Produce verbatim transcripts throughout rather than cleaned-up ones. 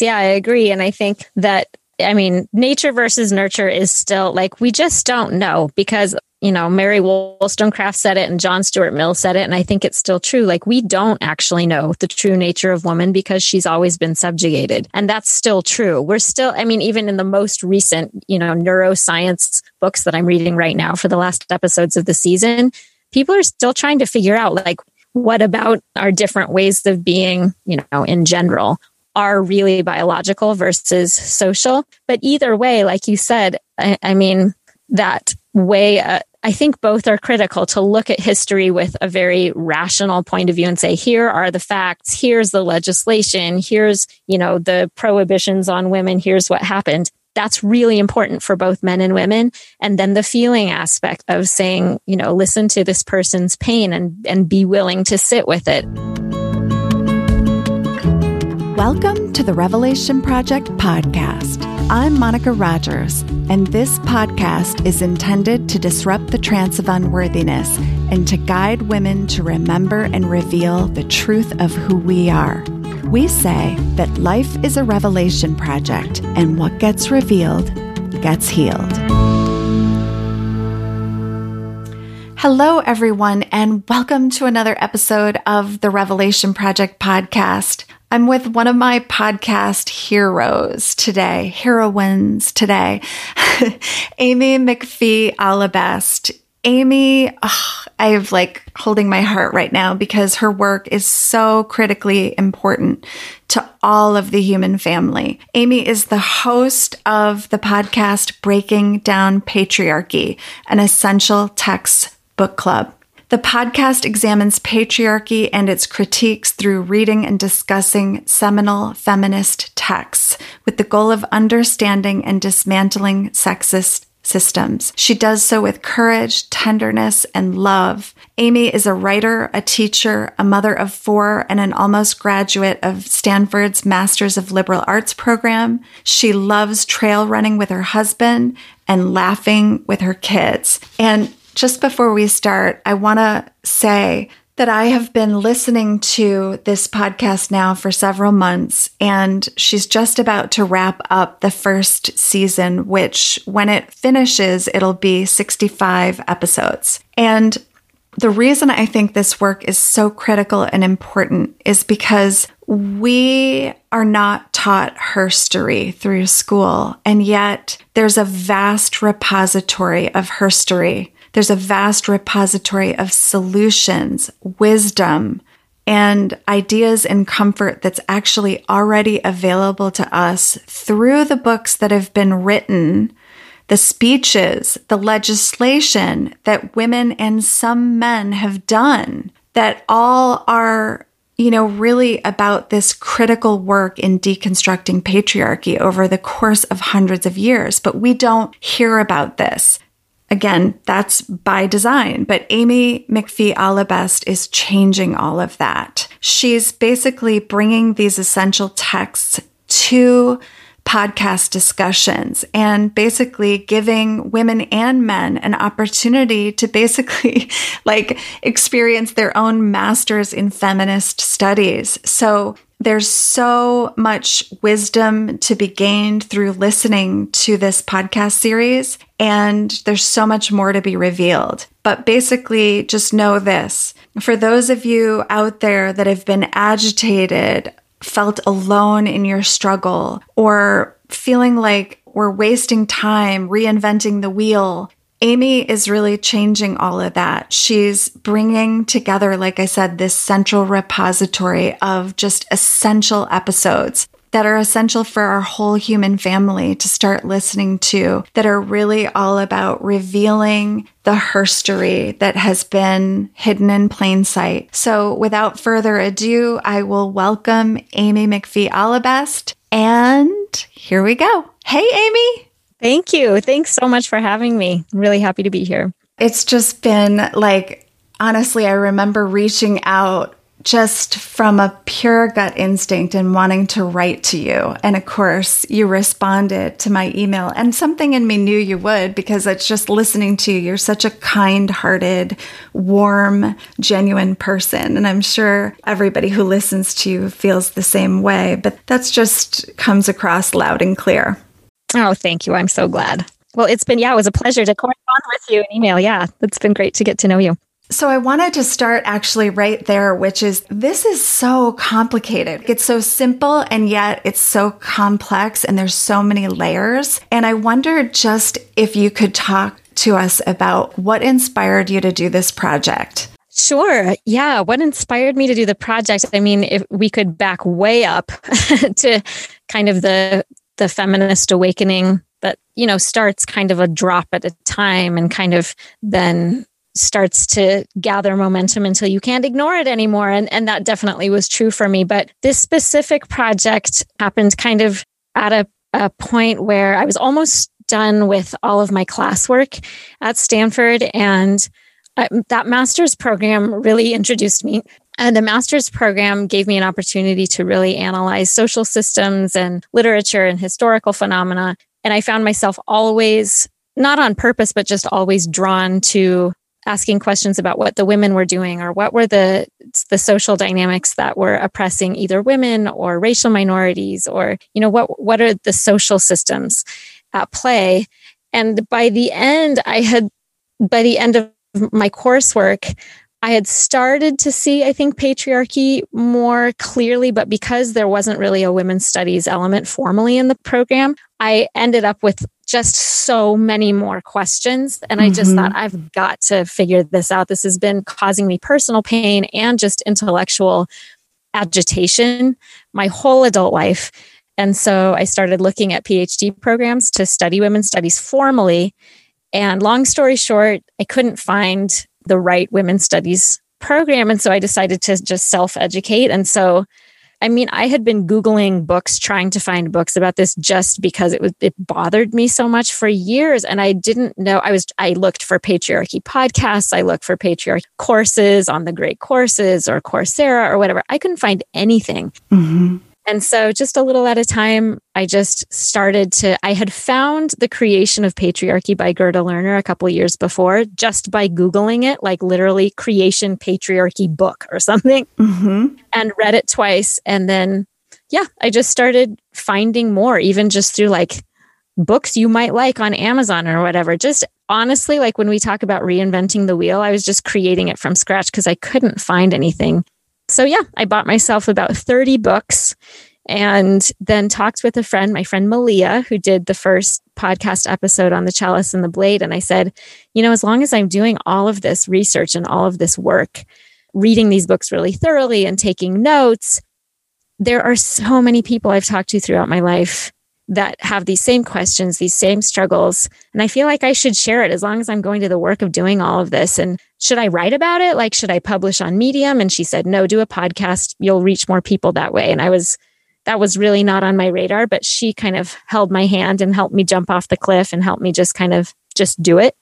Yeah, I agree. And I think that, I mean, nature versus nurture is still like, we just don't know because, you know, Mary Wollstonecraft said it and John Stuart Mill said it. And I think it's still true. Like, we don't actually know the true nature of woman because she's always been subjugated. And that's still true. We're still, I mean, even in the most recent, you know, neuroscience books that I'm reading right now for the last episodes of the season, people are still trying to figure out, like, what about our different ways of being, you know, in general, are really biological versus social. But either way, like you said, I, I mean, that way, uh, I think both are critical to look at history with a very rational point of view and say, here are the facts, here's the legislation, here's, you know, the prohibitions on women, here's what happened. That's really important for both men and women. And then the feeling aspect of saying, you know, listen to this person's pain and, and be willing to sit with it. Welcome to the Revelation Project Podcast. I'm Monica Rogers, and this podcast is intended to disrupt the trance of unworthiness and to guide women to remember and reveal the truth of who we are. We say that life is a revelation project, and what gets revealed gets healed. Hello, everyone, and welcome to another episode of the Revelation Project Podcast. I'm with one of my podcast heroes today, heroines today, Amy McPhie Allebest. Amy, oh, I'm like holding my heart right now because her work is so critically important to all of the human family. Amy is the host of the podcast Breaking Down Patriarchy, an essential text book club. The podcast examines patriarchy and its critiques through reading and discussing seminal feminist texts with the goal of understanding and dismantling sexist systems. She does so with courage, tenderness, and love. Amy is a writer, a teacher, a mother of four, and an almost graduate of Stanford's Masters of Liberal Arts program. She loves trail running with her husband and laughing with her kids. And just before we start, I want to say that I have been listening to this podcast now for several months, and she's just about to wrap up the first season, which when it finishes, it'll be sixty-five episodes. And the reason I think this work is so critical and important is because we are not taught herstory through school, and yet there's a vast repository of herstory. There's a vast repository of solutions, wisdom, and ideas and comfort that's actually already available to us through the books that have been written, the speeches, the legislation that women and some men have done, that all are, you know, really about this critical work in deconstructing patriarchy over the course of hundreds of years. But we don't hear about this. Again, that's by design, but Amy McPhie Allebest is changing all of that. She's basically bringing these essential texts to podcast discussions and basically giving women and men an opportunity to basically like experience their own masters in feminist studies. So there's so much wisdom to be gained through listening to this podcast series, and there's so much more to be revealed. But basically, just know this. For those of you out there that have been agitated, felt alone in your struggle, or feeling like we're wasting time reinventing the wheel, Amy is really changing all of that. She's bringing together, like I said, this central repository of just essential episodes that are essential for our whole human family to start listening to, that are really all about revealing the herstory that has been hidden in plain sight. So without further ado, I will welcome Amy McPhie Allebest. And here we go. Hey, Amy. Thank you. Thanks so much for having me. I'm really happy to be here. It's just been like, honestly, I remember reaching out just from a pure gut instinct and wanting to write to you. And of course, you responded to my email. And something in me knew you would, because it's just listening to you. You're such a kind-hearted, warm, genuine person. And I'm sure everybody who listens to you feels the same way. But that's just comes across loud and clear. Oh, thank you. I'm so glad. Well, it's been, yeah, it was a pleasure to correspond with you in email. Yeah, it's been great to get to know you. So I wanted to start actually right there, which is this is so complicated. It's so simple, and yet it's so complex, and there's so many layers. And I wondered just if you could talk to us about what inspired you to do this project. Sure. Yeah. What inspired me to do the project? I mean, if we could back way up to kind of the the feminist awakening that, you know, starts kind of a drop at a time and kind of then starts to gather momentum until you can't ignore it anymore. And, and that definitely was true for me. But this specific project happened kind of at a, a point where I was almost done with all of my classwork at Stanford. And I, that master's program really introduced me. And the master's program gave me an opportunity to really analyze social systems and literature and historical phenomena. And I found myself always, not on purpose, but just always drawn to asking questions about what the women were doing, or what were the the social dynamics that were oppressing either women or racial minorities, or, you know, what what are the social systems at play. And by the end, I had, by the end of my coursework, I had started to see, I think, patriarchy more clearly, but because there wasn't really a women's studies element formally in the program, I ended up with just so many more questions. And I just mm-hmm. thought, I've got to figure this out. This has been causing me personal pain and just intellectual agitation my whole adult life. And so I started looking at PhD programs to study women's studies formally. And long story short, I couldn't find the right women's studies program. And so I decided to just self-educate. And so I mean, I had been Googling books, trying to find books about this just because it was it bothered me so much for years. And I didn't know, I was, I looked for patriarchy podcasts, I looked for patriarchy courses on the Great Courses or Coursera or whatever. I couldn't find anything. Mm-hmm. And so just a little at a time, I just started to, I had found The Creation of Patriarchy by Gerda Lerner a couple of years before, just by Googling it, like literally creation patriarchy book or something, mm-hmm. and read it twice. And then, yeah, I just started finding more, even just through like books you might like on Amazon or whatever. Just honestly, like when we talk about reinventing the wheel, I was just creating it from scratch because I couldn't find anything. So yeah, I bought myself about thirty books and then talked with a friend, my friend Malia, who did the first podcast episode on The Chalice and the Blade. And I said, you know, as long as I'm doing all of this research and all of this work, reading these books really thoroughly and taking notes, there are so many people I've talked to throughout my life that have these same questions, these same struggles. And I feel like I should share it as long as I'm going to the work of doing all of this. And should I write about it? Like, should I publish on Medium? And she said, no, do a podcast. You'll reach more people that way. And I was, that was really not on my radar, but she kind of held my hand and helped me jump off the cliff and helped me just kind of just do it.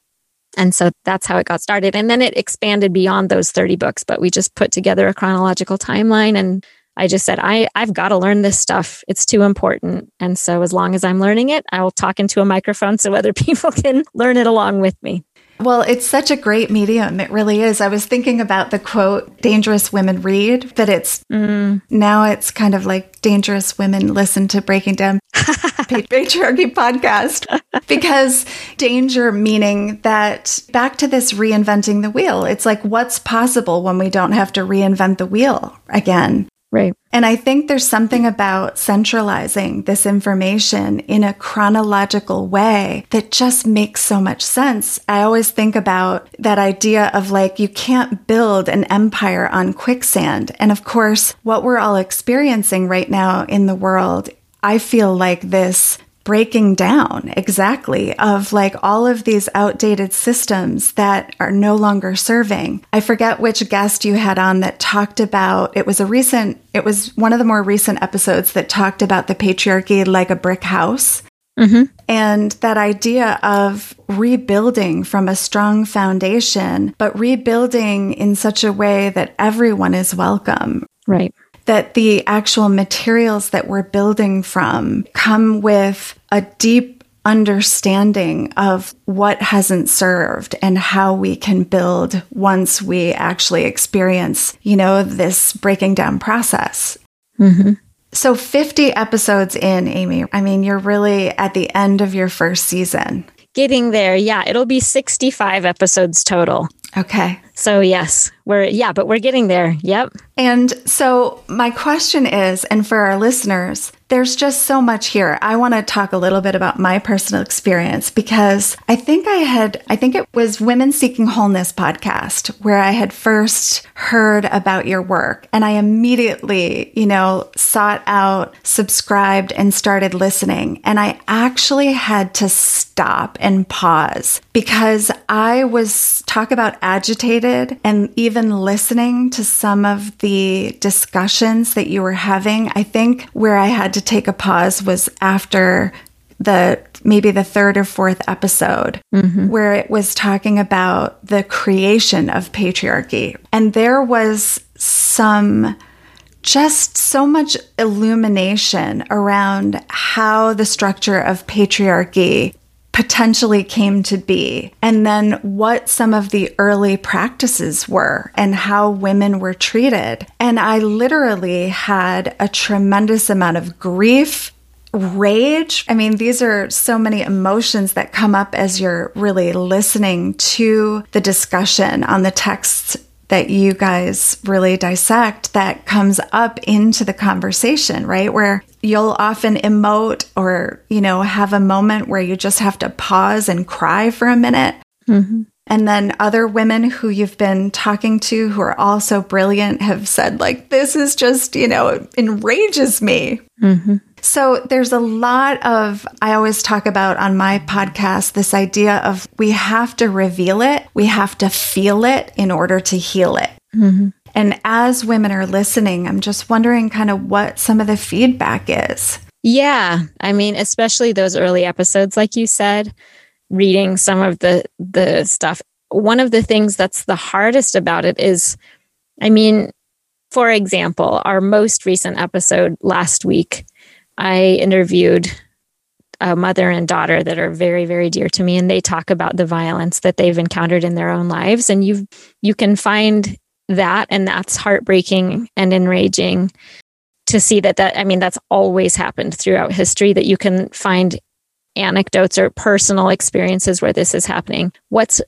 And so that's how it got started. And then it expanded beyond those thirty books, but we just put together a chronological timeline, and I just said, I, I've got to learn this stuff. It's too important. And so as long as I'm learning it, I will talk into a microphone so other people can learn it along with me. Well, it's such a great medium. It really is. I was thinking about the quote, dangerous women read, but it's mm. now it's kind of like dangerous women listen to Breaking Down Patriarchy podcast, because danger meaning that back to this reinventing the wheel. It's like, what's possible when we don't have to reinvent the wheel again? Right. And I think there's something about centralizing this information in a chronological way that just makes so much sense. I always think about that idea of like, you can't build an empire on quicksand. And of course, what we're all experiencing right now in the world, I feel like this breaking down exactly of like all of these outdated systems that are no longer serving. I forget which guest you had on that talked about, it was a recent, it was one of the more recent episodes that talked about the patriarchy like a brick house. Mm-hmm. And that idea of rebuilding from a strong foundation, but rebuilding in such a way that everyone is welcome. Right. That the actual materials that we're building from come with a deep understanding of what hasn't served and how we can build once we actually experience, you know, this breaking down process. Mm-hmm. So fifty episodes in, Amy, I mean, you're really at the end of your first season. Getting there. Yeah. It'll be sixty-five episodes total. Okay. So yes, we're, yeah, but we're getting there. Yep. And so my question is, and for our listeners, there's just so much here. I want to talk a little bit about my personal experience because I think I had, I think it was Women Seeking Wholeness podcast where I had first heard about your work. And I immediately, you know, sought out, subscribed, and started listening. And I actually had to stop and pause because I was, talk about agitated, and even listening to some of the discussions that you were having. I think where I had to take a pause was after the maybe the third or fourth episode, mm-hmm. where it was talking about the creation of patriarchy. And there was some just so much illumination around how the structure of patriarchy potentially came to be, and then what some of the early practices were and how women were treated. And I literally had a tremendous amount of grief, rage. I mean, these are so many emotions that come up as you're really listening to the discussion on the texts that you guys really dissect that comes up into the conversation, right? Where you'll often emote or, you know, have a moment where you just have to pause and cry for a minute. Mm-hmm. And then other women who you've been talking to who are also brilliant have said, like, this is just, you know, it enrages me. Mm-hmm. So there's a lot of, I always talk about on my podcast, this idea of we have to reveal it, we have to feel it in order to heal it. Mm-hmm. And as women are listening, I'm just wondering kind of what some of the feedback is. Yeah. I mean, especially those early episodes, like you said, reading some of the, the stuff. One of the things that's the hardest about it is, I mean, for example, our most recent episode last week, I interviewed a mother and daughter that are very, very dear to me, and they talk about the violence that they've encountered in their own lives. And you you can find that, and that's heartbreaking and enraging to see that, that, I mean, that's always happened throughout history, that you can find anecdotes or personal experiences where this is happening. What's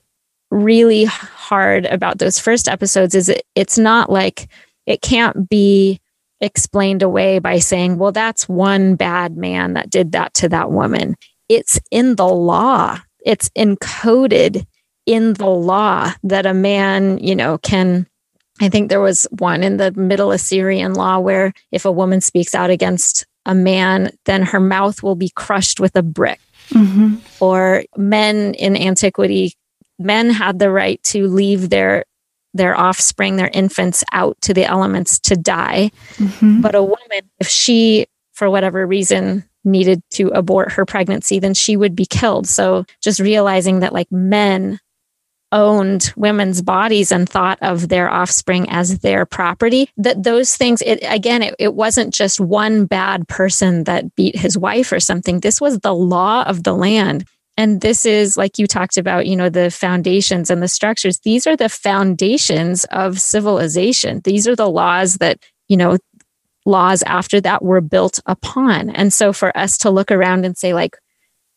really hard about those first episodes is it, it's not like, it can't be explained away by saying, well, that's one bad man that did that to that woman. It's in the law. It's encoded in the law that a man, you know, can, I think there was one in the Middle Assyrian law where if a woman speaks out against a man, then her mouth will be crushed with a brick. Mm-hmm. Or men in antiquity, men had the right to leave their their offspring, their infants out to the elements to die. Mm-hmm. But a woman, if she, for whatever reason, needed to abort her pregnancy, then she would be killed. So just realizing that like men owned women's bodies and thought of their offspring as their property, that those things, it, again, it, it wasn't just one bad person that beat his wife or something. This was the law of the land. And this is, like you talked about, you know, the foundations and the structures. These are the foundations of civilization. These are the laws that, you know, laws after that were built upon. And so for us to look around and say like,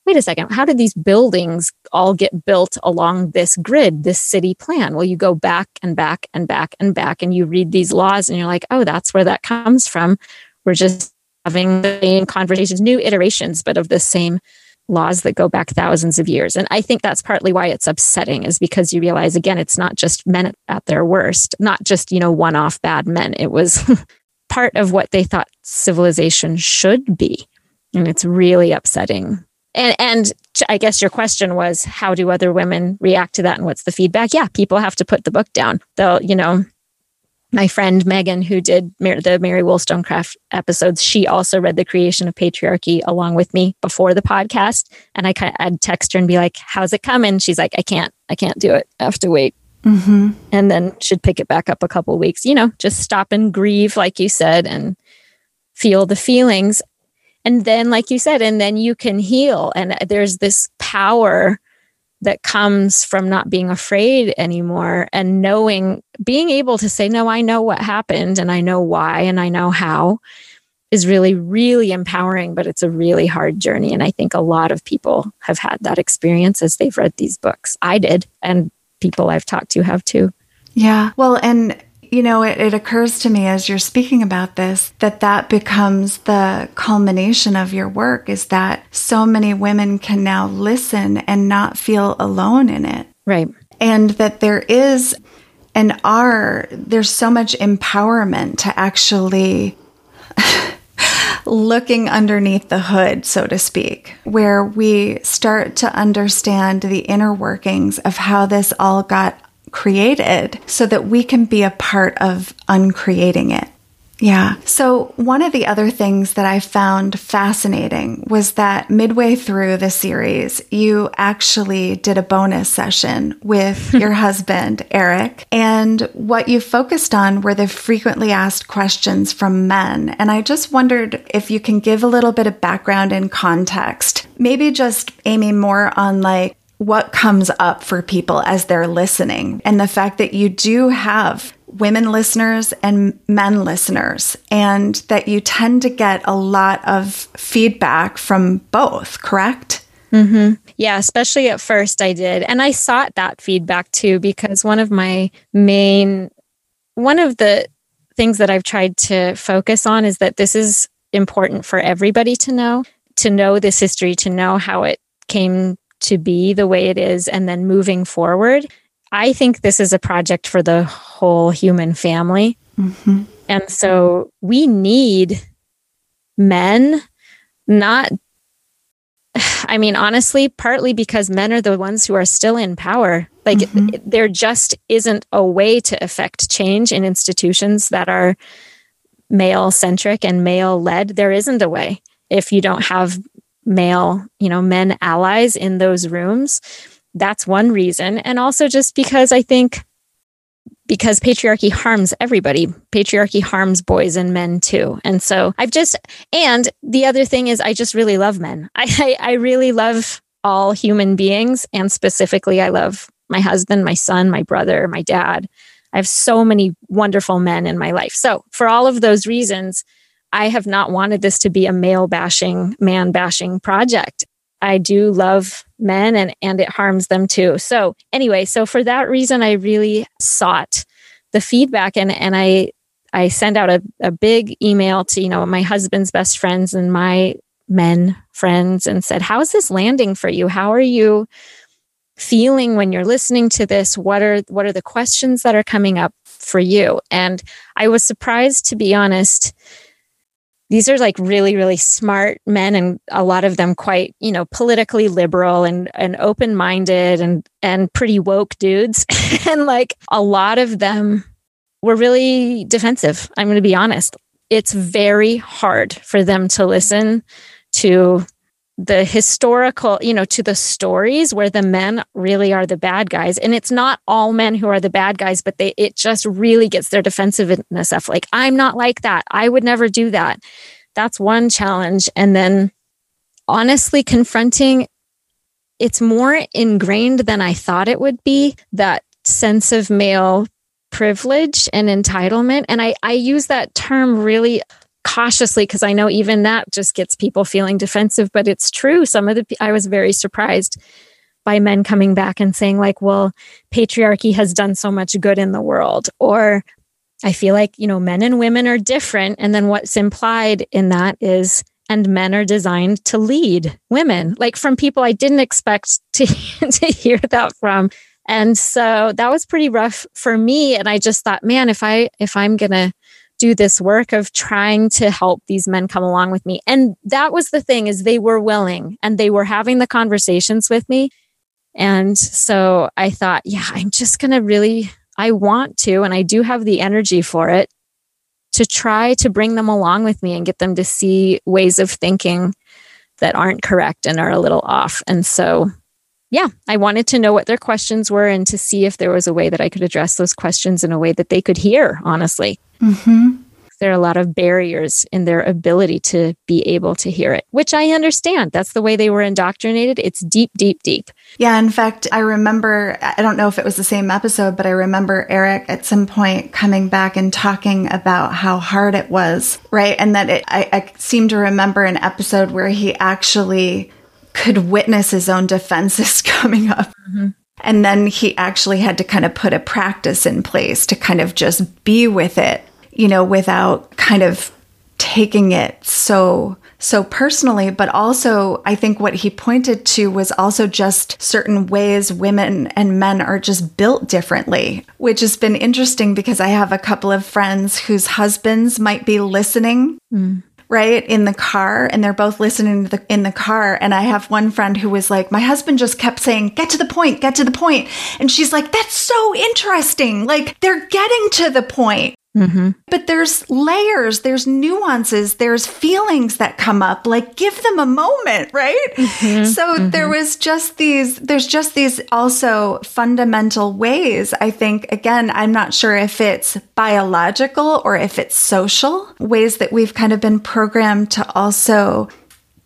wait a second, how did these buildings all get built along this grid, this city plan? Well, you go back and back and back and back and you read these laws and you're like, oh, that's where that comes from. We're just having the same conversations, new iterations, but of the same laws that go back thousands of years. And I think that's partly why it's upsetting, is because you realize, again, it's not just men at their worst, not just, you know, one-off bad men. It was part of what they thought civilization should be. And it's really upsetting. And, and I guess your question was, how do other women react to that? And what's the feedback? Yeah, people have to put the book down. They'll, you know, my friend Megan, who did Mar- the Mary Wollstonecraft episodes, she also read The Creation of Patriarchy along with me before the podcast. And I kind of, I'd text her and be like, how's it coming? She's like, I can't, I can't do it. I have to wait. Mm-hmm. And then should pick it back up a couple weeks, you know, just stop and grieve, like you said, and feel the feelings. And then, like you said, and then you can heal. And there's this power that comes from not being afraid anymore and knowing, being able to say, no, I know what happened and I know why and I know how, is really, really empowering. But it's a really hard journey. And I think a lot of people have had that experience as they've read these books. I did. And people I've talked to have too. Yeah. Well, and you know, it, it occurs to me as you're speaking about this, that that becomes the culmination of your work, is that so many women can now listen and not feel alone in it. Right. And that there is and are, there's so much empowerment to actually looking underneath the hood, so to speak, where we start to understand the inner workings of how this all got created so that we can be a part of uncreating it. Yeah. So one of the other things that I found fascinating was that midway through the series, you actually did a bonus session with your husband, Eric, and what you focused on were the frequently asked questions from men. And I just wondered if you can give a little bit of background and context, maybe just, Amy, more on like what comes up for people as they're listening, and the fact that you do have women listeners and men listeners, and that you tend to get a lot of feedback from both, correct? Mm-hmm. Yeah, especially at first I did. And I sought that feedback too, because one of my main, one of the things that I've tried to focus on is that this is important for everybody to know, to know this history, to know how it came to be the way it is, and then moving forward. I think this is a project for the whole human family. Mm-hmm. And so we need men, not, I mean, honestly, partly because men are the ones who are still in power. Like, mm-hmm. there just isn't a way to affect change in institutions that are male-centric and male-led. There isn't a way if you don't have male, you know, men allies in those rooms. That's one reason. And also just because I think, because patriarchy harms everybody, patriarchy harms boys and men too. And so I've just, and the other thing is I just really love men. I, I, I really love all human beings. And specifically, I love my husband, my son, my brother, my dad. I have so many wonderful men in my life. So for all of those reasons, I have not wanted this to be a male bashing, man bashing project. I do love men, and, and it harms them too. So anyway, so for that reason, I really sought the feedback, and, and I, I sent out a, a big email to, you know, my husband's best friends and my men friends and said, how's this landing for you? How are you feeling when you're listening to this? What are, what are the questions that are coming up for you? And I was surprised, to be honest. These are like really, really smart men, and a lot of them quite, you know, politically liberal and, and open-minded and, and pretty woke dudes. And like a lot of them were really defensive. I'm going to be honest. It's very hard for them to listen to the historical, you know, to the stories where the men really are the bad guys. And it's not all men who are the bad guys, but they, it just really gets their defensiveness off. Like, I'm not like that. I would never do that. That's one challenge. And then honestly confronting, it's more ingrained than I thought it would be, that sense of male privilege and entitlement. And I, I use that term really cautiously, because I know even that just gets people feeling defensive, but it's true. Some of the, I was very surprised by men coming back and saying like, well, patriarchy has done so much good in the world, or I feel like, you know, men and women are different. And then what's implied in that is, and men are designed to lead women, like from people I didn't expect to, to hear that from. And so that was pretty rough for me. And I just thought, man, if I, if I'm going to do this work of trying to help these men come along with me. And that was the thing, is they were willing and they were having the conversations with me. And so I thought, yeah, I'm just going to really, I want to, and I do have the energy for it, to try to bring them along with me and get them to see ways of thinking that aren't correct and are a little off. And so, yeah, I wanted to know what their questions were and to see if there was a way that I could address those questions in a way that they could hear, honestly. Mm-hmm. There are a lot of barriers in their ability to be able to hear it, which I understand. That's the way they were indoctrinated. It's deep, deep, deep. Yeah. In fact, I remember, I don't know if it was the same episode, but I remember Eric at some point coming back and talking about how hard it was, right? And that it, I, I seem to remember an episode where he actually could witness his own defenses coming up. Mm-hmm. And then he actually had to kind of put a practice in place to kind of just be with it, you know, without kind of taking it so, so personally. But also, I think what he pointed to was also just certain ways women and men are just built differently, which has been interesting because I have a couple of friends whose husbands might be listening, mm. right, in the car, and they're both listening to the, in the car. And I have one friend who was like, my husband just kept saying, get to the point, get to the point. And she's like, that's so interesting. Like, they're getting to the point. Mm-hmm. But there's layers, there's nuances, there's feelings that come up, like give them a moment, right? Mm-hmm. So mm-hmm. there was just these, there's just these also fundamental ways. I think, again, I'm not sure if it's biological or if it's social, ways that we've kind of been programmed to also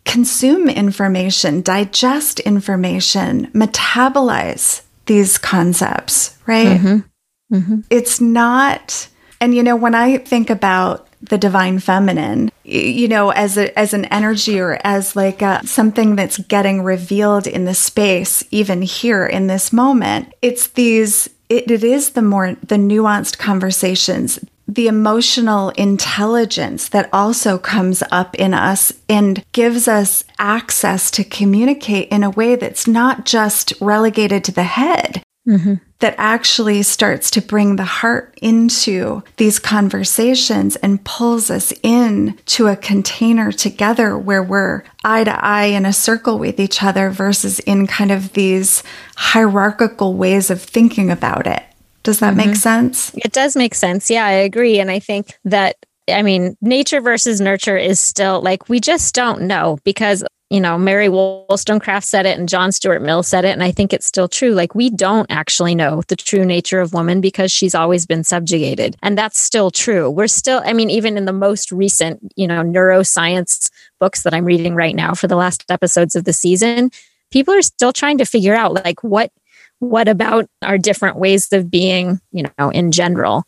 consume information, digest information, metabolize these concepts, right? Mm-hmm. Mm-hmm. It's not... And, you know, when I think about the divine feminine, you know, as a, as an energy or as like a, something that's getting revealed in the space, even here in this moment, it's these, it, it is the more, the nuanced conversations, the emotional intelligence that also comes up in us and gives us access to communicate in a way that's not just relegated to the head. Mm-hmm. That actually starts to bring the heart into these conversations and pulls us in to a container together where we're eye to eye in a circle with each other versus in kind of these hierarchical ways of thinking about it. Does that mm-hmm. make sense? It does make sense. Yeah, I agree. And I think that, I mean, nature versus nurture is still like, we just don't know because, you know, Mary Wollstonecraft said it and John Stuart Mill said it. And I think it's still true. Like, we don't actually know the true nature of woman because she's always been subjugated. And that's still true. We're still, I mean, even in the most recent, you know, neuroscience books that I'm reading right now for the last episodes of the season, people are still trying to figure out like, what, what about our different ways of being, you know, in general,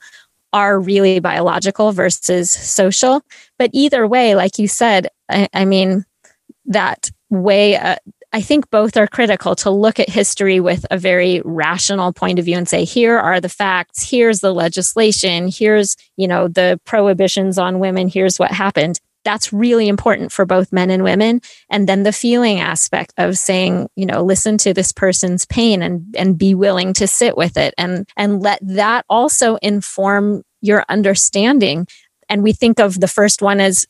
are really biological versus social. But either way, like you said, I, I mean, that way, uh, I think both are critical to look at history with a very rational point of view and say, here are the facts, here's the legislation, here's, you know, the prohibitions on women, here's what happened. That's really important for both men and women. And then the feeling aspect of saying, you know, listen to this person's pain and and be willing to sit with it and and let that also inform your understanding. And we think of the first one as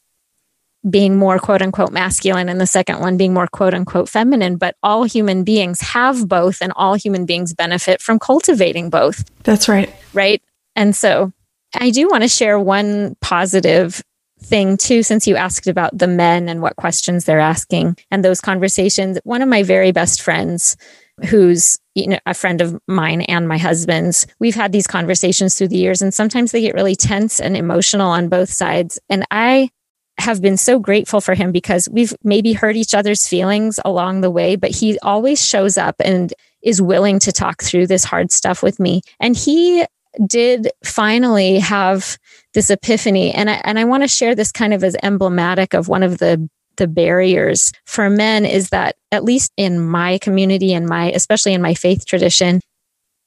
being more quote unquote masculine and the second one being more quote unquote feminine, but all human beings have both and all human beings benefit from cultivating both. That's right. Right. And so I do want to share one positive thing too, since you asked about the men and what questions they're asking and those conversations. One of my very best friends, who's, you know, a friend of mine and my husband's, we've had these conversations through the years and sometimes they get really tense and emotional on both sides. And I have been so grateful for him because we've maybe hurt each other's feelings along the way, but he always shows up and is willing to talk through this hard stuff with me. And he did finally have this epiphany. And I, and I want to share this kind of as emblematic of one of the, the barriers for men is that, at least in my community and my, especially in my faith tradition,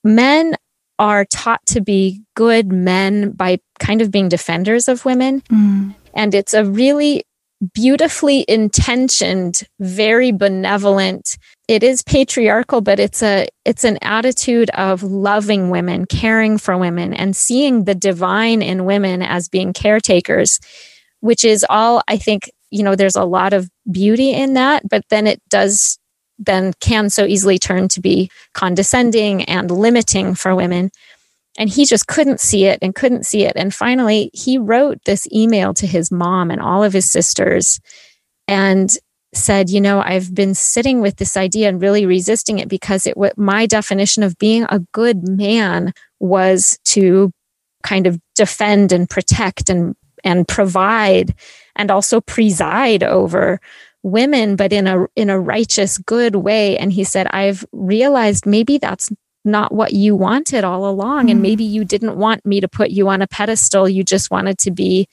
men are taught to be good men by kind of being defenders of women. Mm. And it's a really beautifully intentioned, very benevolent. It is patriarchal, but it's a it's an attitude of loving women, caring for women, and seeing the divine in women as being caretakers, which is all, I think, you know, there's a lot of beauty in that, but then it does then can so easily turn to be condescending and limiting for women. And he just couldn't see it and couldn't see it. And finally, he wrote this email to his mom and all of his sisters and said, you know, I've been sitting with this idea and really resisting it because it what my definition of being a good man was to kind of defend and protect and and provide and also preside over women, but in a in a righteous, good way. And he said, I've realized maybe that's not what you wanted all along. And maybe you didn't want me to put you on a pedestal. You just wanted to be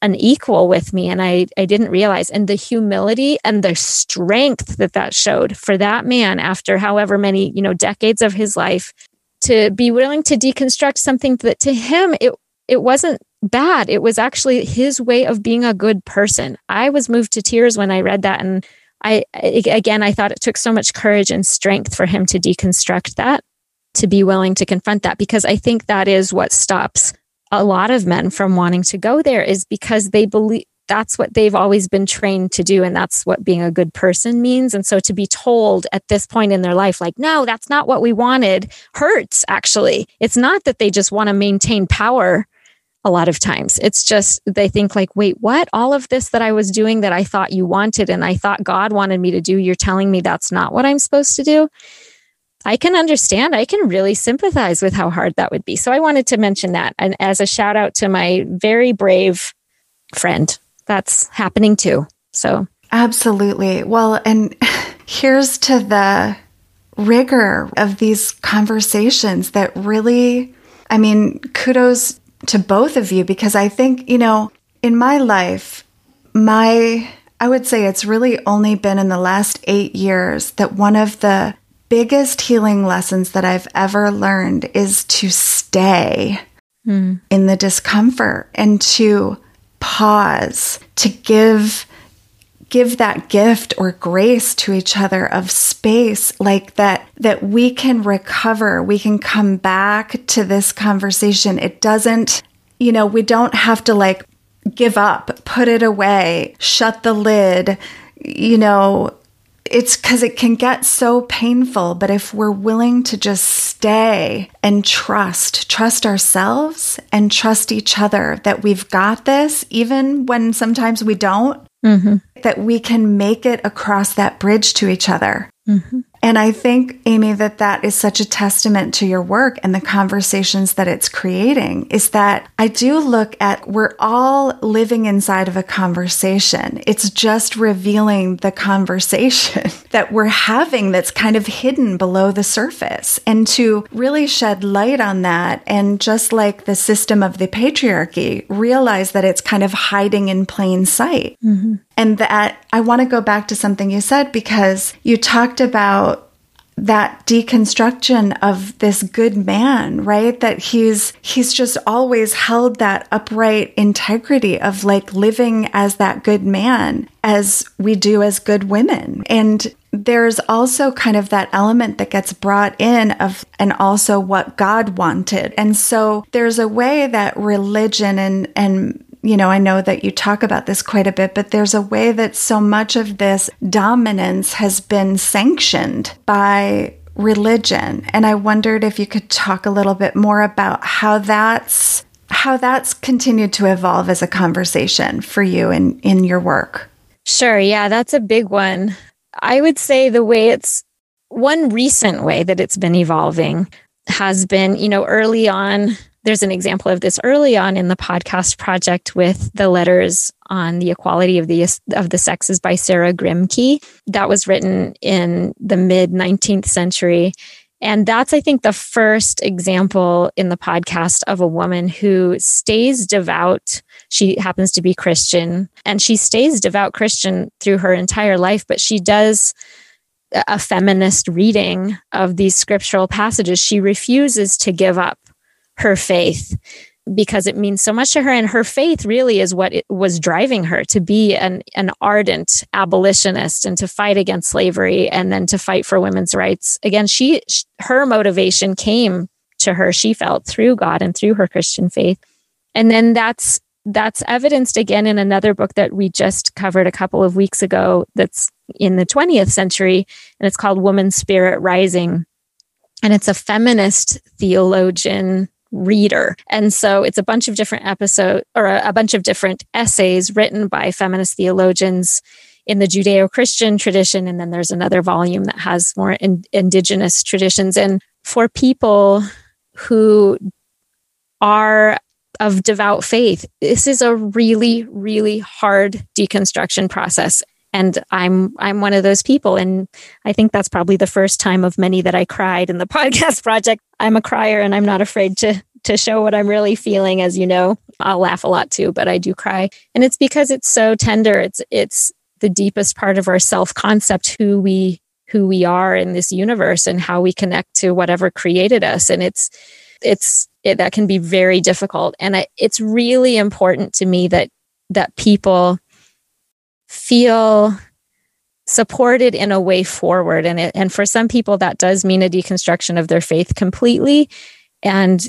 an equal with me. And I, I didn't realize. And the humility and the strength that that showed for that man after however many, you know, decades of his life to be willing to deconstruct something that to him, it, it wasn't bad. It was actually his way of being a good person. I was moved to tears when I read that. And I, again, I thought it took so much courage and strength for him to deconstruct that, to be willing to confront that, because I think that is what stops a lot of men from wanting to go there, is because they believe that's what they've always been trained to do. And that's what being a good person means. And so to be told at this point in their life, like, no, that's not what we wanted, hurts. Actually, it's not that they just want to maintain power. A lot of times it's just, they think like, wait, what? All of this that I was doing that I thought you wanted and I thought God wanted me to do, you're telling me that's not what I'm supposed to do. I can understand. I can really sympathize with how hard that would be. So I wanted to mention that. And as a shout out to my very brave friend, that's happening too. So absolutely. Well, and here's to the rigor of these conversations that really, I mean, kudos to both of you, because I think, you know, in my life, my, I would say it's really only been in the last eight years that one of the biggest healing lessons that I've ever learned is to stay mm. in the discomfort and to pause, to give give that gift or grace to each other of space, like that that we can recover, we can come back to this conversation. It doesn't, you know, we don't have to like give up, put it away, shut the lid, you know. It's because it can get so painful, but if we're willing to just stay and trust, trust ourselves and trust each other that we've got this, even when sometimes we don't, mm-hmm. that we can make it across that bridge to each other. Mm-hmm. And I think, Amy, that that is such a testament to your work and the conversations that it's creating, is that I do look at, we're all living inside of a conversation. It's just revealing the conversation that we're having that's kind of hidden below the surface. And to really shed light on that, and just like the system of the patriarchy, realize that it's kind of hiding in plain sight. Mm-hmm. And that I want to go back to something you said, because you talked about that deconstruction of this good man, right? That he's he's just always held that upright integrity of like living as that good man, as we do as good women. And there's also kind of that element that gets brought in of, and also what God wanted. And so there's a way that religion and and you know, I know that you talk about this quite a bit, but there's a way that so much of this dominance has been sanctioned by religion. And I wondered if you could talk a little bit more about how that's how that's continued to evolve as a conversation for you in, in your work. Sure. Yeah, that's a big one. I would say the way it's one recent way that it's been evolving has been, you know, early on. There's an example of this early on in the podcast project with the letters on the equality of the of the sexes by Sarah Grimké. That was written in the mid nineteenth century. And that's, I think, the first example in the podcast of a woman who stays devout. She happens to be Christian, and she stays devout Christian through her entire life, but she does a feminist reading of these scriptural passages. She refuses to give up her faith because it means so much to her. And her faith really is what it was driving her to be an, an ardent abolitionist and to fight against slavery and then to fight for women's rights. Again, she, her motivation came to her, she felt, through God and through her Christian faith. And then that's, that's evidenced again in another book that we just covered a couple of weeks ago that's in the twentieth century, and it's called Woman Spirit Rising. And it's a feminist theologian reader. And so it's a bunch of different episodes or a, a bunch of different essays written by feminist theologians in the Judeo-Christian tradition. And then there's another volume that has more in, indigenous traditions. And for people who are of devout faith, this is a really, really hard deconstruction process. And I'm I'm one of those people. And I think that's probably the first time of many that I cried in the podcast project. I'm a crier and I'm not afraid to to show what I'm really feeling. As you know, I'll laugh a lot too, but I do cry. And it's because it's so tender. It's it's the deepest part of our self-concept, who we who we are in this universe and how we connect to whatever created us. And it's it's it, that can be very difficult. And I, it's really important to me that that people feel supported in a way forward. And it, and for some people, that does mean a deconstruction of their faith completely. And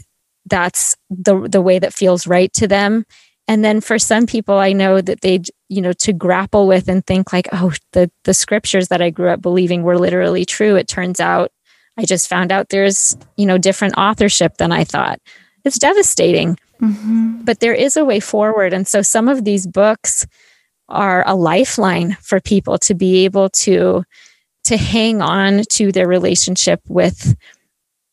that's the the way that feels right to them. And then for some people, I know that they, you know, to grapple with and think like, oh, the the scriptures that I grew up believing were literally true. It turns out I just found out there's, you know, different authorship than I thought. It's devastating, mm-hmm. but there is a way forward. And so some of these books are a lifeline for people to be able to to hang on to their relationship with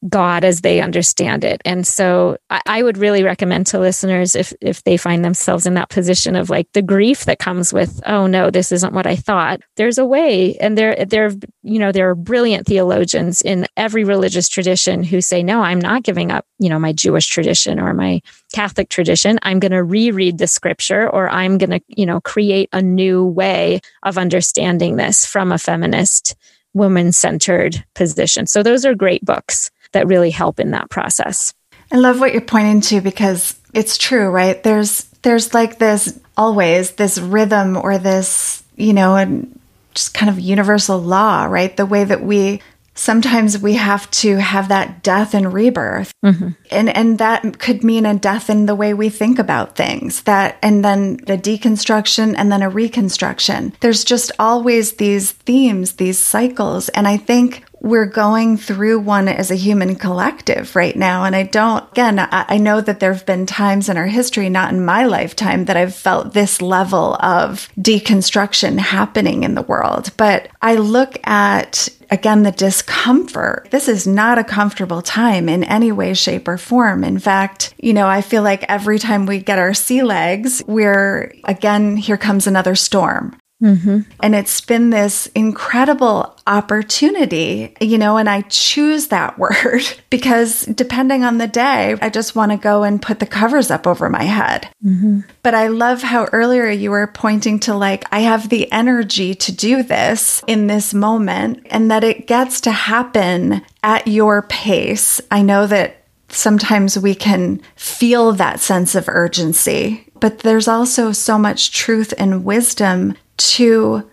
God as they understand it. And so I, I would really recommend to listeners, if if they find themselves in that position of like the grief that comes with, oh no, this isn't what I thought. There's a way. And there, there, you know, there are brilliant theologians in every religious tradition who say, no, I'm not giving up, you know, my Jewish tradition or my Catholic tradition. I'm going to reread the scripture, or I'm going to, you know, create a new way of understanding this from a feminist, woman-centered position. So those are great books that really help in that process. I love what you're pointing to, because it's true, right? There's there's like this always this rhythm or this, you know, and just kind of universal law, right? The way that we sometimes we have to have that death and rebirth. Mm-hmm. And and that could mean a death in the way we think about things, that and then a deconstruction and then a reconstruction. There's just always these themes, these cycles. And I think we're going through one as a human collective right now. And I don't, again, I, I know that there have been times in our history, not in my lifetime, that I've felt this level of deconstruction happening in the world. But I look at, again, the discomfort. This is not a comfortable time in any way, shape, or form. In fact, you know, I feel like every time we get our sea legs, we're, again, here comes another storm. Mm-hmm. And it's been this incredible opportunity, you know, and I choose that word because depending on the day, I just want to go and put the covers up over my head. Mm-hmm. But I love how earlier you were pointing to like, I have the energy to do this in this moment and that it gets to happen at your pace. I know that sometimes we can feel that sense of urgency, but there's also so much truth and wisdom to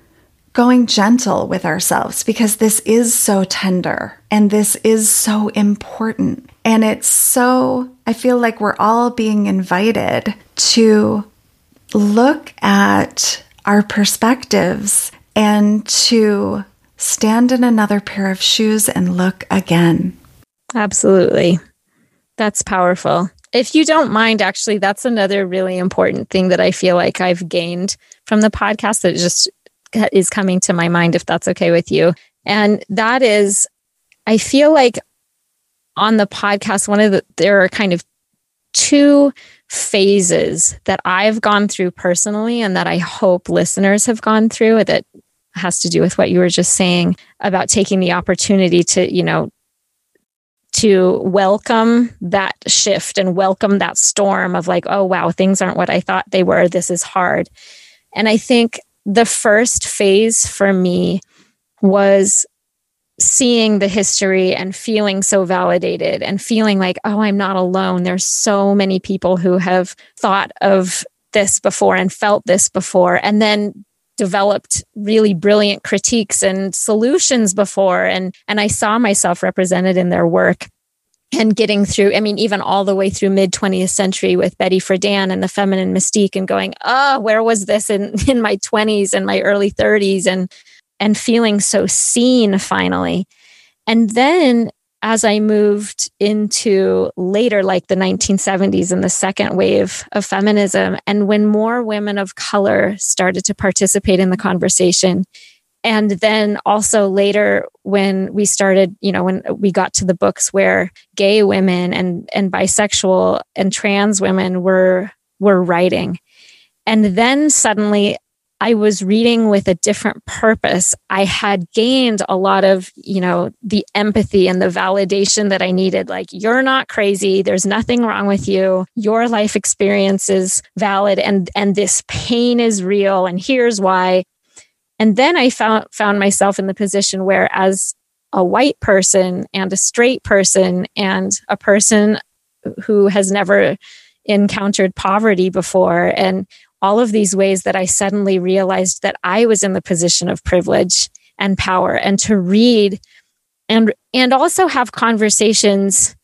going gentle with ourselves, because this is so tender and this is so important. And it's so, I feel like we're all being invited to look at our perspectives and to stand in another pair of shoes and look again. Absolutely. That's powerful. If you don't mind, actually, that's another really important thing that I feel like I've gained from the podcast that just is coming to my mind, if that's okay with you. And that is, I feel like on the podcast, one of the, there are kind of two phases that I've gone through personally and that I hope listeners have gone through that has to do with what you were just saying about taking the opportunity to, you know, to welcome that shift and welcome that storm of like, oh, wow, things aren't what I thought they were. This is hard. And I think the first phase for me was seeing the history and feeling so validated and feeling like, oh, I'm not alone. There's so many people who have thought of this before and felt this before, and then developed really brilliant critiques and solutions before. And, and I saw myself represented in their work. And getting through, I mean, even all the way through mid-twentieth century with Betty Friedan and The Feminine Mystique, and going, oh, where was this in, in my twenties and my early thirties, and and feeling so seen finally. And then as I moved into later, like the nineteen seventies and the second wave of feminism, and when more women of color started to participate in the conversation, and then also later when we started, you know, when we got to the books where gay women and, and bisexual and trans women were, were writing. And then suddenly I was reading with a different purpose. I had gained a lot of, you know, the empathy and the validation that I needed. Like, you're not crazy. There's nothing wrong with you. Your life experience is valid. And, and this pain is real. And here's why. And then I found, found myself in the position where, as a white person and a straight person and a person who has never encountered poverty before, and all of these ways that I suddenly realized that I was in the position of privilege and power, and to read and and also have conversations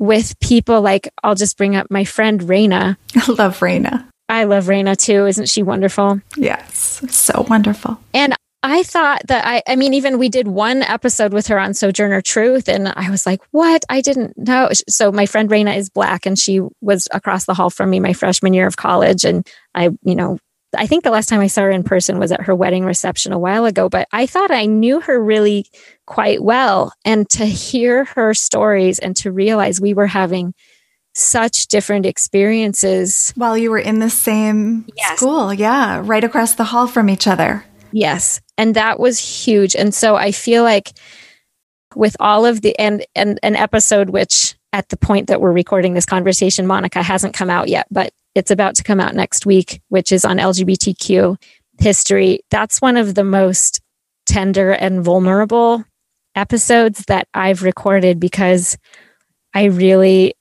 with people like, I'll just bring up my friend Raina. I love Raina. I love Raina too. Isn't she wonderful? Yes, so wonderful. And I thought that, I I mean, even we did one episode with her on Sojourner Truth, and I was like, what? I didn't know. So my friend Raina is Black, and she was across the hall from me my freshman year of college. And I, you know, I think the last time I saw her in person was at her wedding reception a while ago, but I thought I knew her really quite well. And to hear her stories and to realize we were having such different experiences. While you were in the same yes. school. Yeah. Right across the hall from each other. Yes. And that was huge. And so I feel like with all of the, and, and an episode, which at the point that we're recording this conversation, Monica, hasn't come out yet, but it's about to come out next week, which is on L G B T Q history. That's one of the most tender and vulnerable episodes that I've recorded, because I really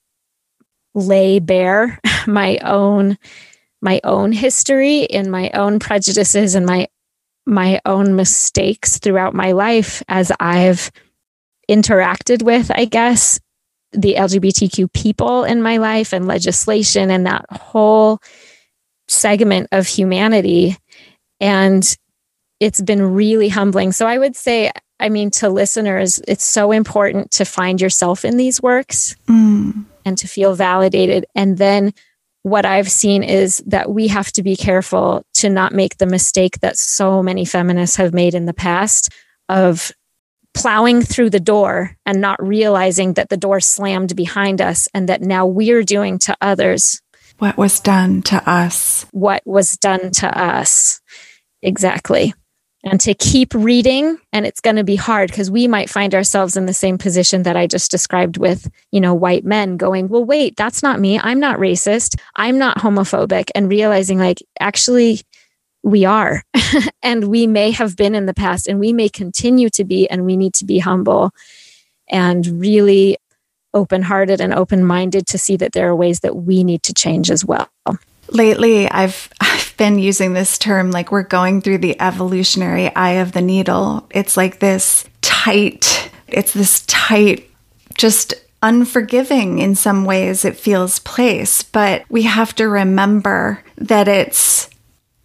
lay bare my own, my own history and my own prejudices and my my own mistakes throughout my life as I've interacted with, I guess, the L G B T Q people in my life and legislation and that whole segment of humanity. And it's been really humbling. So I would say, I mean, to listeners, it's so important to find yourself in these works mm. and to feel validated. And then what I've seen is that we have to be careful to not make the mistake that so many feminists have made in the past of plowing through the door and not realizing that the door slammed behind us and that now we're doing to others what was done to us. What was done to us. Exactly. And to keep reading. And it's going to be hard, because we might find ourselves in the same position that I just described with, you know, white men going, well, wait, that's not me. I'm not racist. I'm not homophobic. And realizing, like, actually, we are. And we may have been in the past, and we may continue to be, and we need to be humble and really open-hearted and open-minded to see that there are ways that we need to change as well. Lately, I've I've been using this term, like, we're going through the evolutionary eye of the needle. It's like this tight, it's this tight, just unforgiving in some ways, it feels, place. But we have to remember that it's,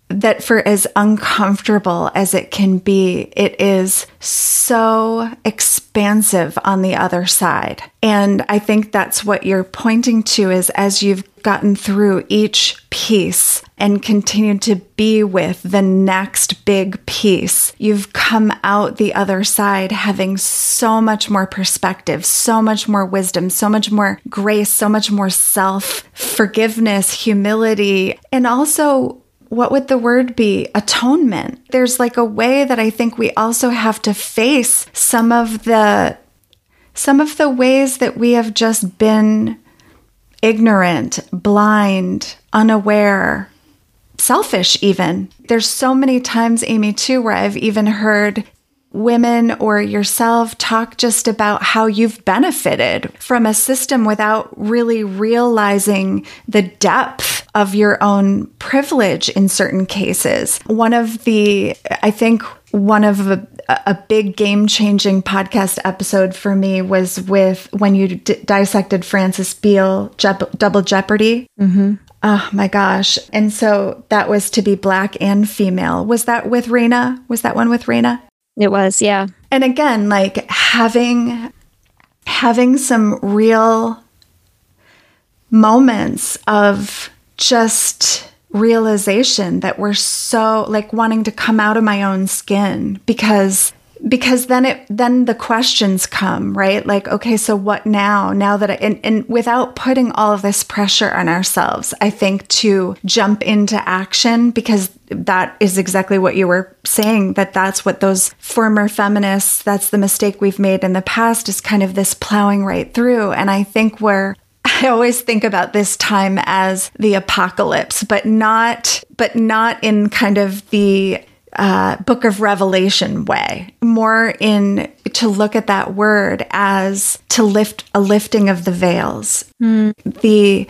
that for as uncomfortable as it can be, it is so expansive on the other side. And I think that's what you're pointing to, is as you've gotten through each piece and continued to be with the next big piece, you've come out the other side having so much more perspective, so much more wisdom, so much more grace, so much more self-forgiveness, humility, and also, what would the word be? Atonement. There's like a way that I think we also have to face some of the some of the ways that we have just been ignorant, blind, unaware, selfish even. There's so many times, Amy, too, where I've even heard women or yourself talk just about how you've benefited from a system without really realizing the depth of your own privilege in certain cases. One of the, I think one of a, a big game-changing podcast episode for me was with when you d- dissected Francis Beale, Je- Double Jeopardy. Mm-hmm. Oh my gosh. And so that was to be Black and female. Was that with Raina? Was that one with Raina? It was, yeah. And again, like having having some real moments of just realization that we're so like wanting to come out of my own skin, because because then it then the questions come, right? Like, okay, so what now? Now that I, and, and without putting all of this pressure on ourselves, I think, to jump into action, because that is exactly what you were saying, that that's what those former feminists, that's the mistake we've made in the past, is kind of this plowing right through. And I think we're I always think about this time as the apocalypse, but not, but not in kind of the uh, Book of Revelation way. More in to look at that word as to lift a lifting of the veils, mm. the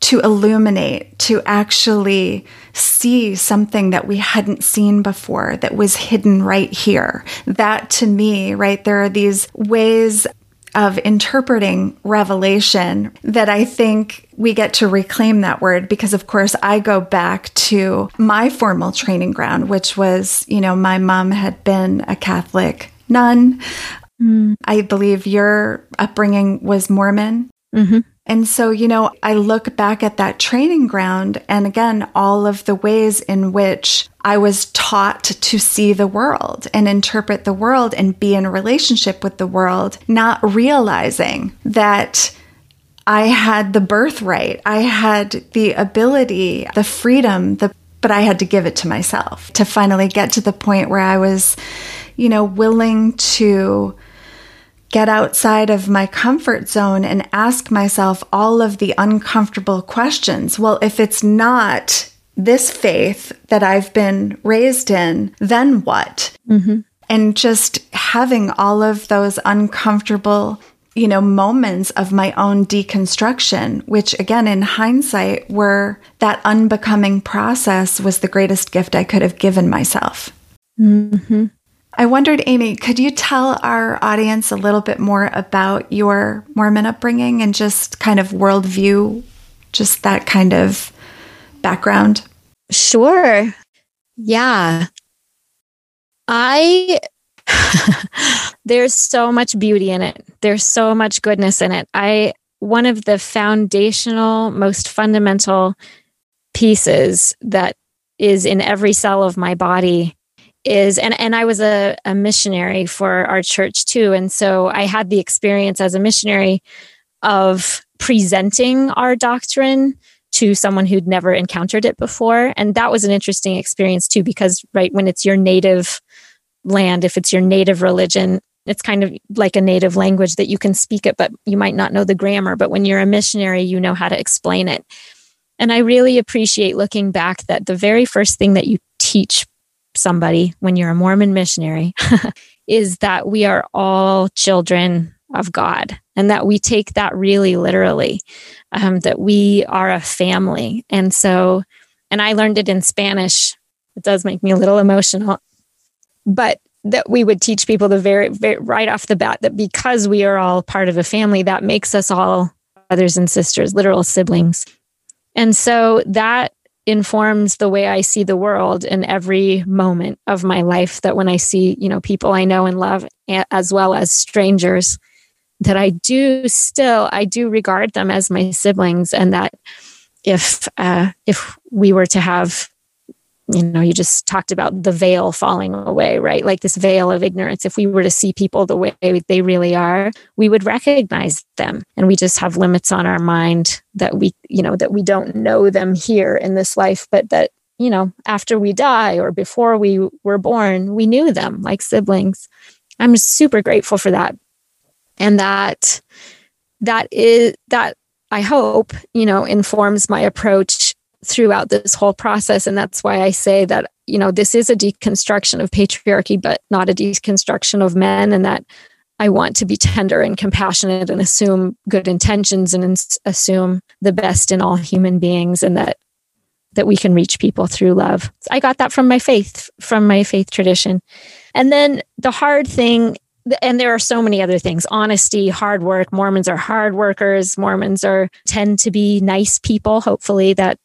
to illuminate, to actually see something that we hadn't seen before, that was hidden right here. That to me, right, there are these ways of interpreting Revelation that I think we get to reclaim that word, because of course I go back to my formal training ground, which was, you know, my mom had been a Catholic nun. Mm. I believe your upbringing was Mormon. Mm-hmm. And so, you know, I look back at that training ground and again, all of the ways in which I was taught to see the world and interpret the world and be in a relationship with the world, not realizing that I had the birthright, I had the ability, the freedom, the, but I had to give it to myself to finally get to the point where I was, you know, willing to get outside of my comfort zone and ask myself all of the uncomfortable questions. Well, if it's not this faith that I've been raised in, then what? Mm-hmm. And just having all of those uncomfortable, you know, moments of my own deconstruction, which again, in hindsight, were that unbecoming process, was the greatest gift I could have given myself. Mm-hmm. I wondered, Amy, could you tell our audience a little bit more about your Mormon upbringing and just kind of worldview, just that kind of background? Sure. Yeah. I, there's so much beauty in it. There's so much goodness in it. I, one of the foundational, most fundamental pieces that is in every cell of my body is, and, and I was a, a missionary for our church too. And so I had the experience as a missionary of presenting our doctrine to someone who'd never encountered it before. And that was an interesting experience too, because right when it's your native land, if it's your native religion, it's kind of like a native language that you can speak it, but you might not know the grammar. But when you're a missionary, you know how to explain it. And I really appreciate looking back that the very first thing that you teach somebody when you're a Mormon missionary is that we are all children of God, and that we take that really literally, um, that we are a family. And so, and I learned it in Spanish. It does make me a little emotional, but that we would teach people the very, very right off the bat that because we are all part of a family, that makes us all brothers and sisters, literal siblings. And so that informs the way I see the world in every moment of my life, that when I see, you know, people I know and love, as well as strangers, that I do still, I do regard them as my siblings. And that if, uh, if we were to have, you know, you just talked about the veil falling away, right? Like this veil of ignorance. If we were to see people the way they really are, we would recognize them. And we just have limits on our mind that we, you know, that we don't know them here in this life, but that, you know, after we die or before we were born, we knew them like siblings. I'm super grateful for that. And that, that is, that I hope, you know, informs my approach throughout this whole process. And that's why I say that, you know, this is a deconstruction of patriarchy, but not a deconstruction of men. And that I want to be tender and compassionate and assume good intentions and ins- assume the best in all human beings, and that, that we can reach people through love. So I got that from my faith, from my faith tradition. And then the hard thing, and there are so many other things, honesty, hard work. Mormons are hard workers. Mormons are tend to be nice people. Hopefully that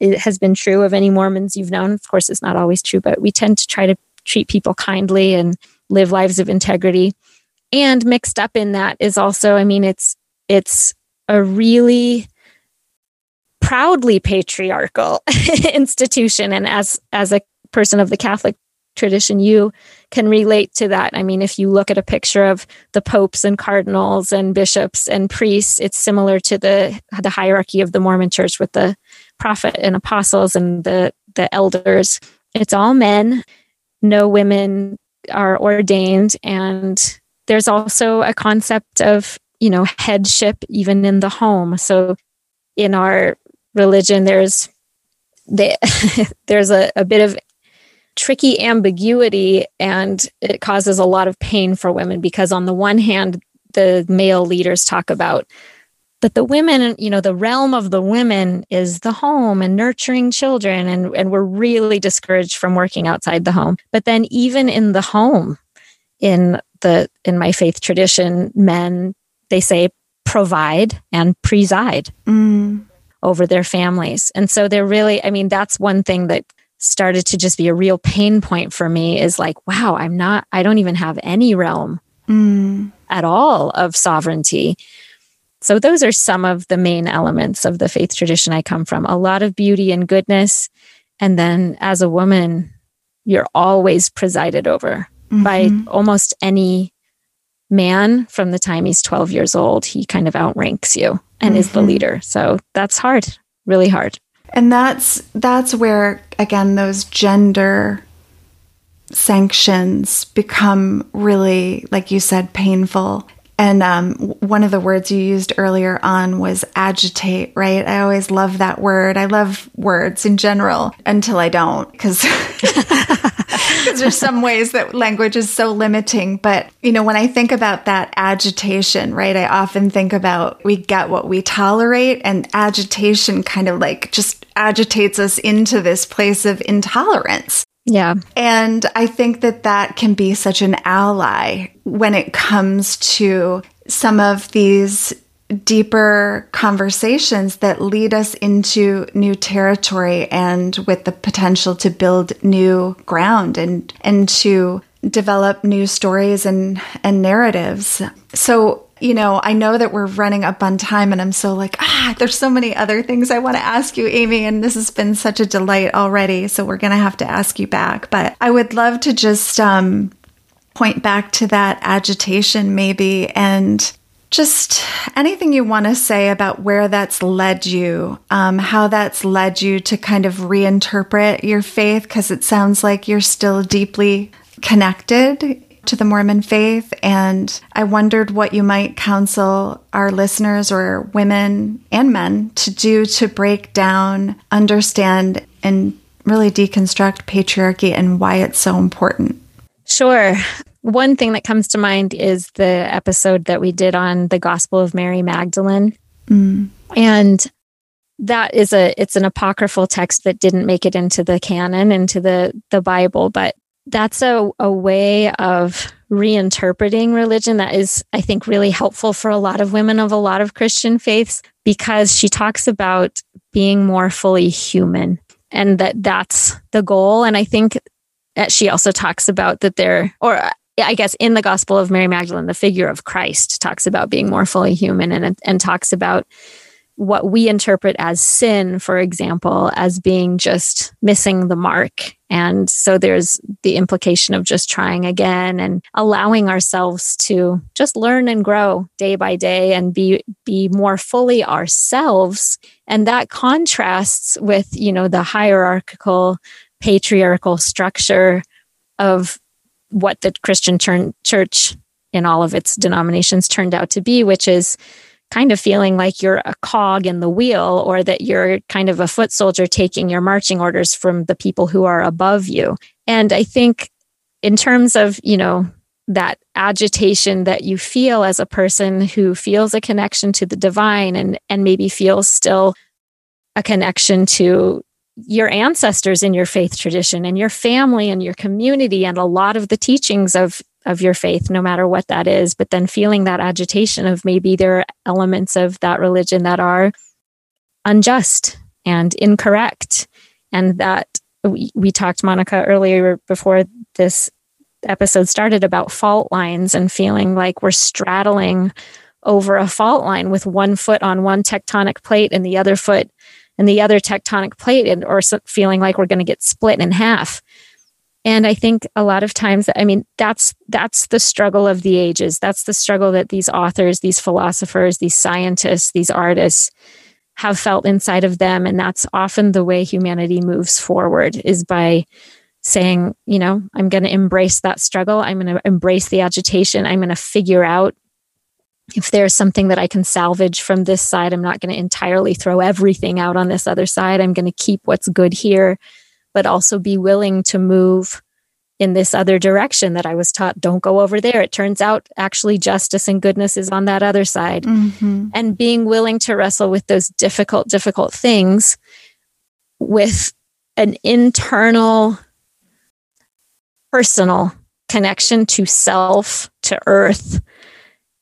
it has been true of any Mormons you've known. Of course, it's not always true, but we tend to try to treat people kindly and live lives of integrity. And mixed up in that is also, I mean, it's it's a really proudly patriarchal institution. And as as a person of the Catholic tradition, you can relate to that. I mean, if you look at a picture of the popes and cardinals and bishops and priests, it's similar to the the hierarchy of the Mormon Church with the prophet and apostles and the the elders. It's all men. No women are ordained. And there's also a concept of, you know, headship even in the home. So in our religion, there's the, there's a, a bit of tricky ambiguity, and it causes a lot of pain for women, because on the one hand, the male leaders talk about, but the women, you know, the realm of the women is the home and nurturing children, and, and we're really discouraged from working outside the home. But then even in the home, in the in my faith tradition, men, they say provide and preside mm. over their families. And so they're really, I mean, that's one thing that started to just be a real pain point for me, is like, wow, I'm not, I don't even have any realm mm. at all of sovereignty. So those are some of the main elements of the faith tradition I come from. A lot of beauty and goodness. And then as a woman, you're always presided over mm-hmm. by almost any man from the time he's twelve years old. He kind of outranks you and mm-hmm. is the leader. So that's hard, really hard. And that's that's where, again, those gender sanctions become really, like you said, painful. And um, one of the words you used earlier on was agitate, right? I always love that word. I love words in general until I don't, because there's some ways that language is so limiting. But, you know, when I think about that agitation, right, I often think about we get what we tolerate, and agitation kind of like just agitates us into this place of intolerance. Yeah. And I think that that can be such an ally when it comes to some of these deeper conversations that lead us into new territory, and with the potential to build new ground and, and to develop new stories and, and narratives. So, you know, I know that we're running up on time, and I'm so like, ah, there's so many other things I want to ask you, Amy, and this has been such a delight already. So we're going to have to ask you back. But I would love to just um, point back to that agitation maybe, and just anything you want to say about where that's led you, um, how that's led you to kind of reinterpret your faith, because it sounds like you're still deeply connected to the Mormon faith. And I wondered what you might counsel our listeners, or women and men, to do to break down, understand, and really deconstruct patriarchy, and why it's so important. Sure. One thing that comes to mind is the episode that we did on the Gospel of Mary Magdalene. Mm. And that is a, it's an apocryphal text that didn't make it into the canon, into the, the Bible, but that's a, a way of reinterpreting religion that is, I think, really helpful for a lot of women of a lot of Christian faiths, because she talks about being more fully human, and that that's the goal. And I think that she also talks about that there, or I guess in the Gospel of Mary Magdalene, the figure of Christ talks about being more fully human, and and talks about what we interpret as sin, for example, as being just missing the mark. And so there's the implication of just trying again, and allowing ourselves to just learn and grow day by day, and be be more fully ourselves. And that contrasts with, you know, the hierarchical, patriarchal structure of what the Christian turn, church in all of its denominations turned out to be, which is kind of feeling like you're a cog in the wheel, or that you're kind of a foot soldier taking your marching orders from the people who are above you. And I think in terms of, you know, that agitation that you feel as a person who feels a connection to the divine, and, and maybe feels still a connection to your ancestors in your faith tradition, and your family, and your community, and a lot of the teachings of of your faith, no matter what that is, but then feeling that agitation of maybe there are elements of that religion that are unjust and incorrect. And that we, we talked, Monica, earlier before this episode started about fault lines and feeling like we're straddling over a fault line with one foot on one tectonic plate and the other foot and the other tectonic plate, and or feeling like we're going to get split in half. And I think a lot of times, I mean, that's that's the struggle of the ages. That's the struggle that these authors, these philosophers, these scientists, these artists have felt inside of them. And that's often the way humanity moves forward, is by saying, you know, I'm going to embrace that struggle. I'm going to embrace the agitation. I'm going to figure out if there's something that I can salvage from this side. I'm not going to entirely throw everything out on this other side. I'm going to keep what's good here, but also be willing to move in this other direction that I was taught, don't go over there. It turns out actually justice and goodness is on that other side. Mm-hmm. And being willing to wrestle with those difficult, difficult things with an internal, personal connection to self, to earth,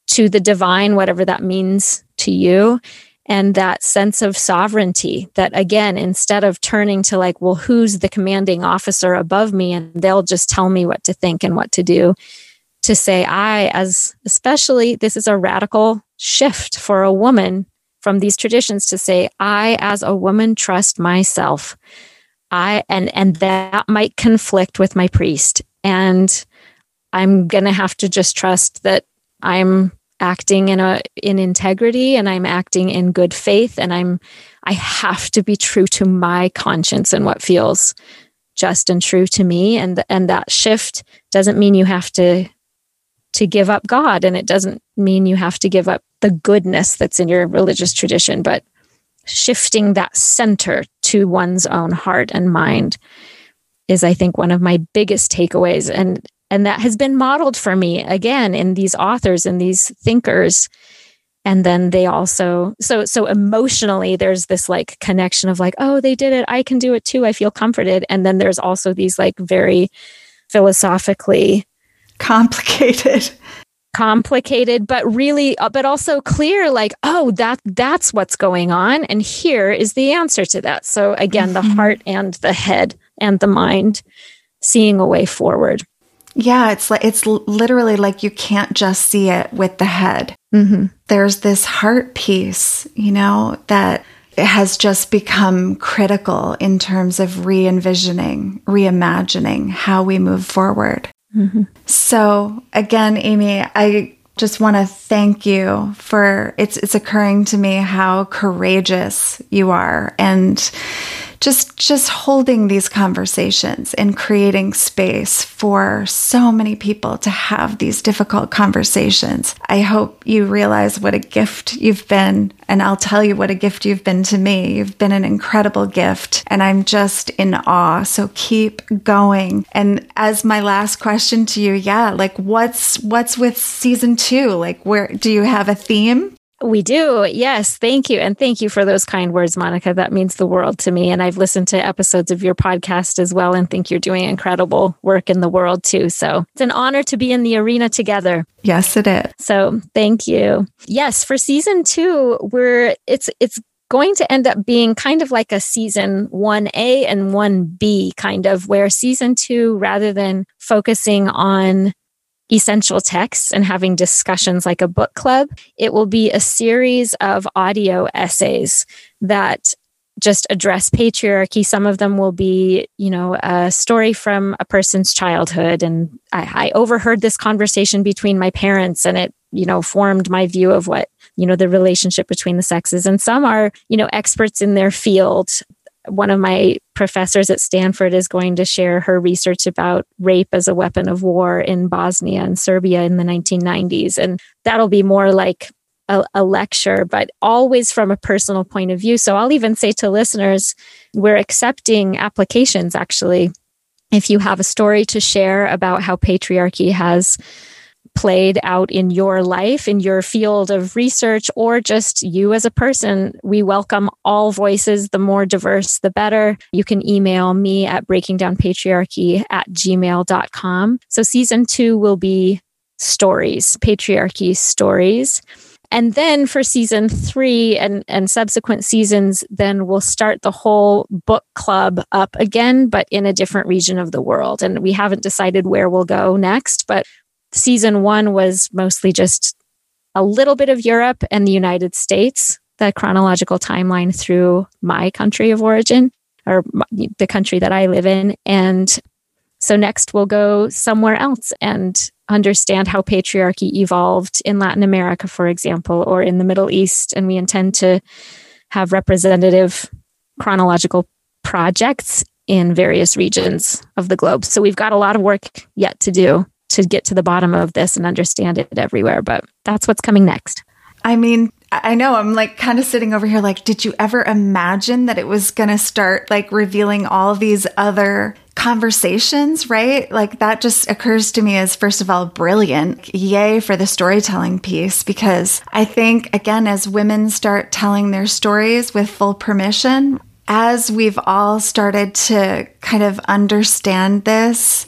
to the divine, whatever that means to you. And that sense of sovereignty that, again, instead of turning to like, well, who's the commanding officer above me? And they'll just tell me what to think and what to do, to say, I, as especially, this is a radical shift for a woman from these traditions, to say, I, as a woman, trust myself. I, and, and that might conflict with my priest. And I'm going to have to just trust that I'm acting in a in integrity, and I'm acting in good faith, and I'm I have to be true to my conscience and what feels just and true to me. And and that shift doesn't mean you have to to give up God, and it doesn't mean you have to give up the goodness that's in your religious tradition, but shifting that center to one's own heart and mind is, I think, one of my biggest takeaways. And And that has been modeled for me, again, in these authors and these thinkers. And then they also, so so emotionally, there's this like connection of like, oh, they did it. I can do it too. I feel comforted. And then there's also these like very philosophically complicated, complicated, but really, but also clear, like, oh, that that's what's going on. And here is the answer to that. So again, mm-hmm. the heart and the head and the mind seeing a way forward. Yeah, it's like it's literally like you can't just see it with the head. Mm-hmm. There's this heart piece, you know, that has just become critical in terms of re-envisioning, reimagining how we move forward. Mm-hmm. So again, Amy, I just want to thank you for it's it's occurring to me how courageous you are, and Just just holding these conversations and creating space for so many people to have these difficult conversations. I hope you realize what a gift you've been, and I'll tell you what a gift you've been to me. You've been an incredible gift, and I'm just in awe. So keep going. And as my last question to you, yeah, like what's what's with season two? Like, where do you have a theme? We do. Yes. Thank you. And thank you for those kind words, Monica. That means the world to me. And I've listened to episodes of your podcast as well, and think you're doing incredible work in the world too. So it's an honor to be in the arena together. Yes, it is. So thank you. Yes. For season two, we're, it's, it's going to end up being kind of like a season one A and one B kind of, where season two, rather than focusing on essential texts and having discussions like a book club, it will be a series of audio essays that just address patriarchy. Some of them will be, you know, a story from a person's childhood. And I, I overheard this conversation between my parents, and it, you know, formed my view of what, you know, the relationship between the sexes. And some are, you know, experts in their field. One of my professors at Stanford is going to share her research about rape as a weapon of war in Bosnia and Serbia in the nineteen nineties. And that'll be more like a, a lecture, but always from a personal point of view. So I'll even say to listeners, we're accepting applications, actually. If you have a story to share about how patriarchy has played out in your life, in your field of research, or just you as a person, we welcome all voices. The more diverse, the better. You can email me at breakingdownpatriarchy at gmail dot com. So season two will be stories, patriarchy stories. And then for season three and, and subsequent seasons, then we'll start the whole book club up again, but in a different region of the world. And we haven't decided where we'll go next, but season one was mostly just a little bit of Europe and the United States, the chronological timeline through my country of origin, or my, the country that I live in. And so next we'll go somewhere else and understand how patriarchy evolved in Latin America, for example, or in the Middle East. And we intend to have representative chronological projects in various regions of the globe. So we've got a lot of work yet to do to get to the bottom of this and understand it everywhere. But that's what's coming next. I mean, I know I'm like kind of sitting over here like, did you ever imagine that it was going to start like revealing all these other conversations, right? Like that just occurs to me as, first of all, brilliant. Yay for the storytelling piece, because I think, again, as women start telling their stories with full permission, as we've all started to kind of understand this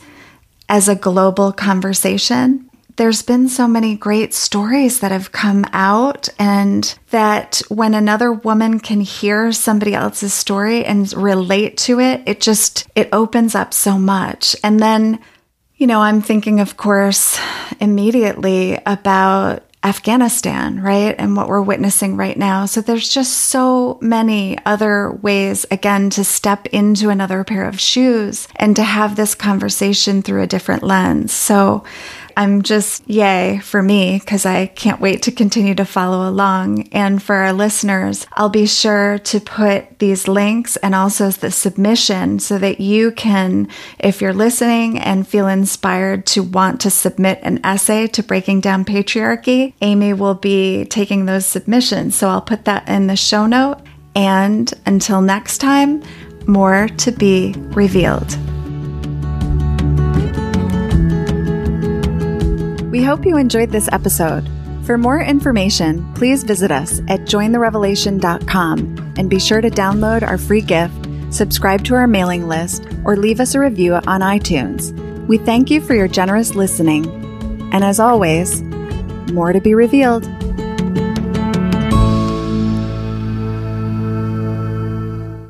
as a global conversation, there's been so many great stories that have come out, and that when another woman can hear somebody else's story and relate to it, it just, it opens up so much. And then, you know, I'm thinking, of course, immediately about Afghanistan, right? And what we're witnessing right now. So there's just so many other ways, again, to step into another pair of shoes and to have this conversation through a different lens. So I'm just, yay for me, because I can't wait to continue to follow along. And for our listeners, I'll be sure to put these links and also the submission so that you can, if you're listening and feel inspired to want to submit an essay to Breaking Down Patriarchy, Amy will be taking those submissions. So I'll put that in the show note. And until next time, more to be revealed. We hope you enjoyed this episode. For more information, please visit us at join the revelation dot com and be sure to download our free gift, subscribe to our mailing list, or leave us a review on iTunes. We thank you for your generous listening. And as always, more to be revealed.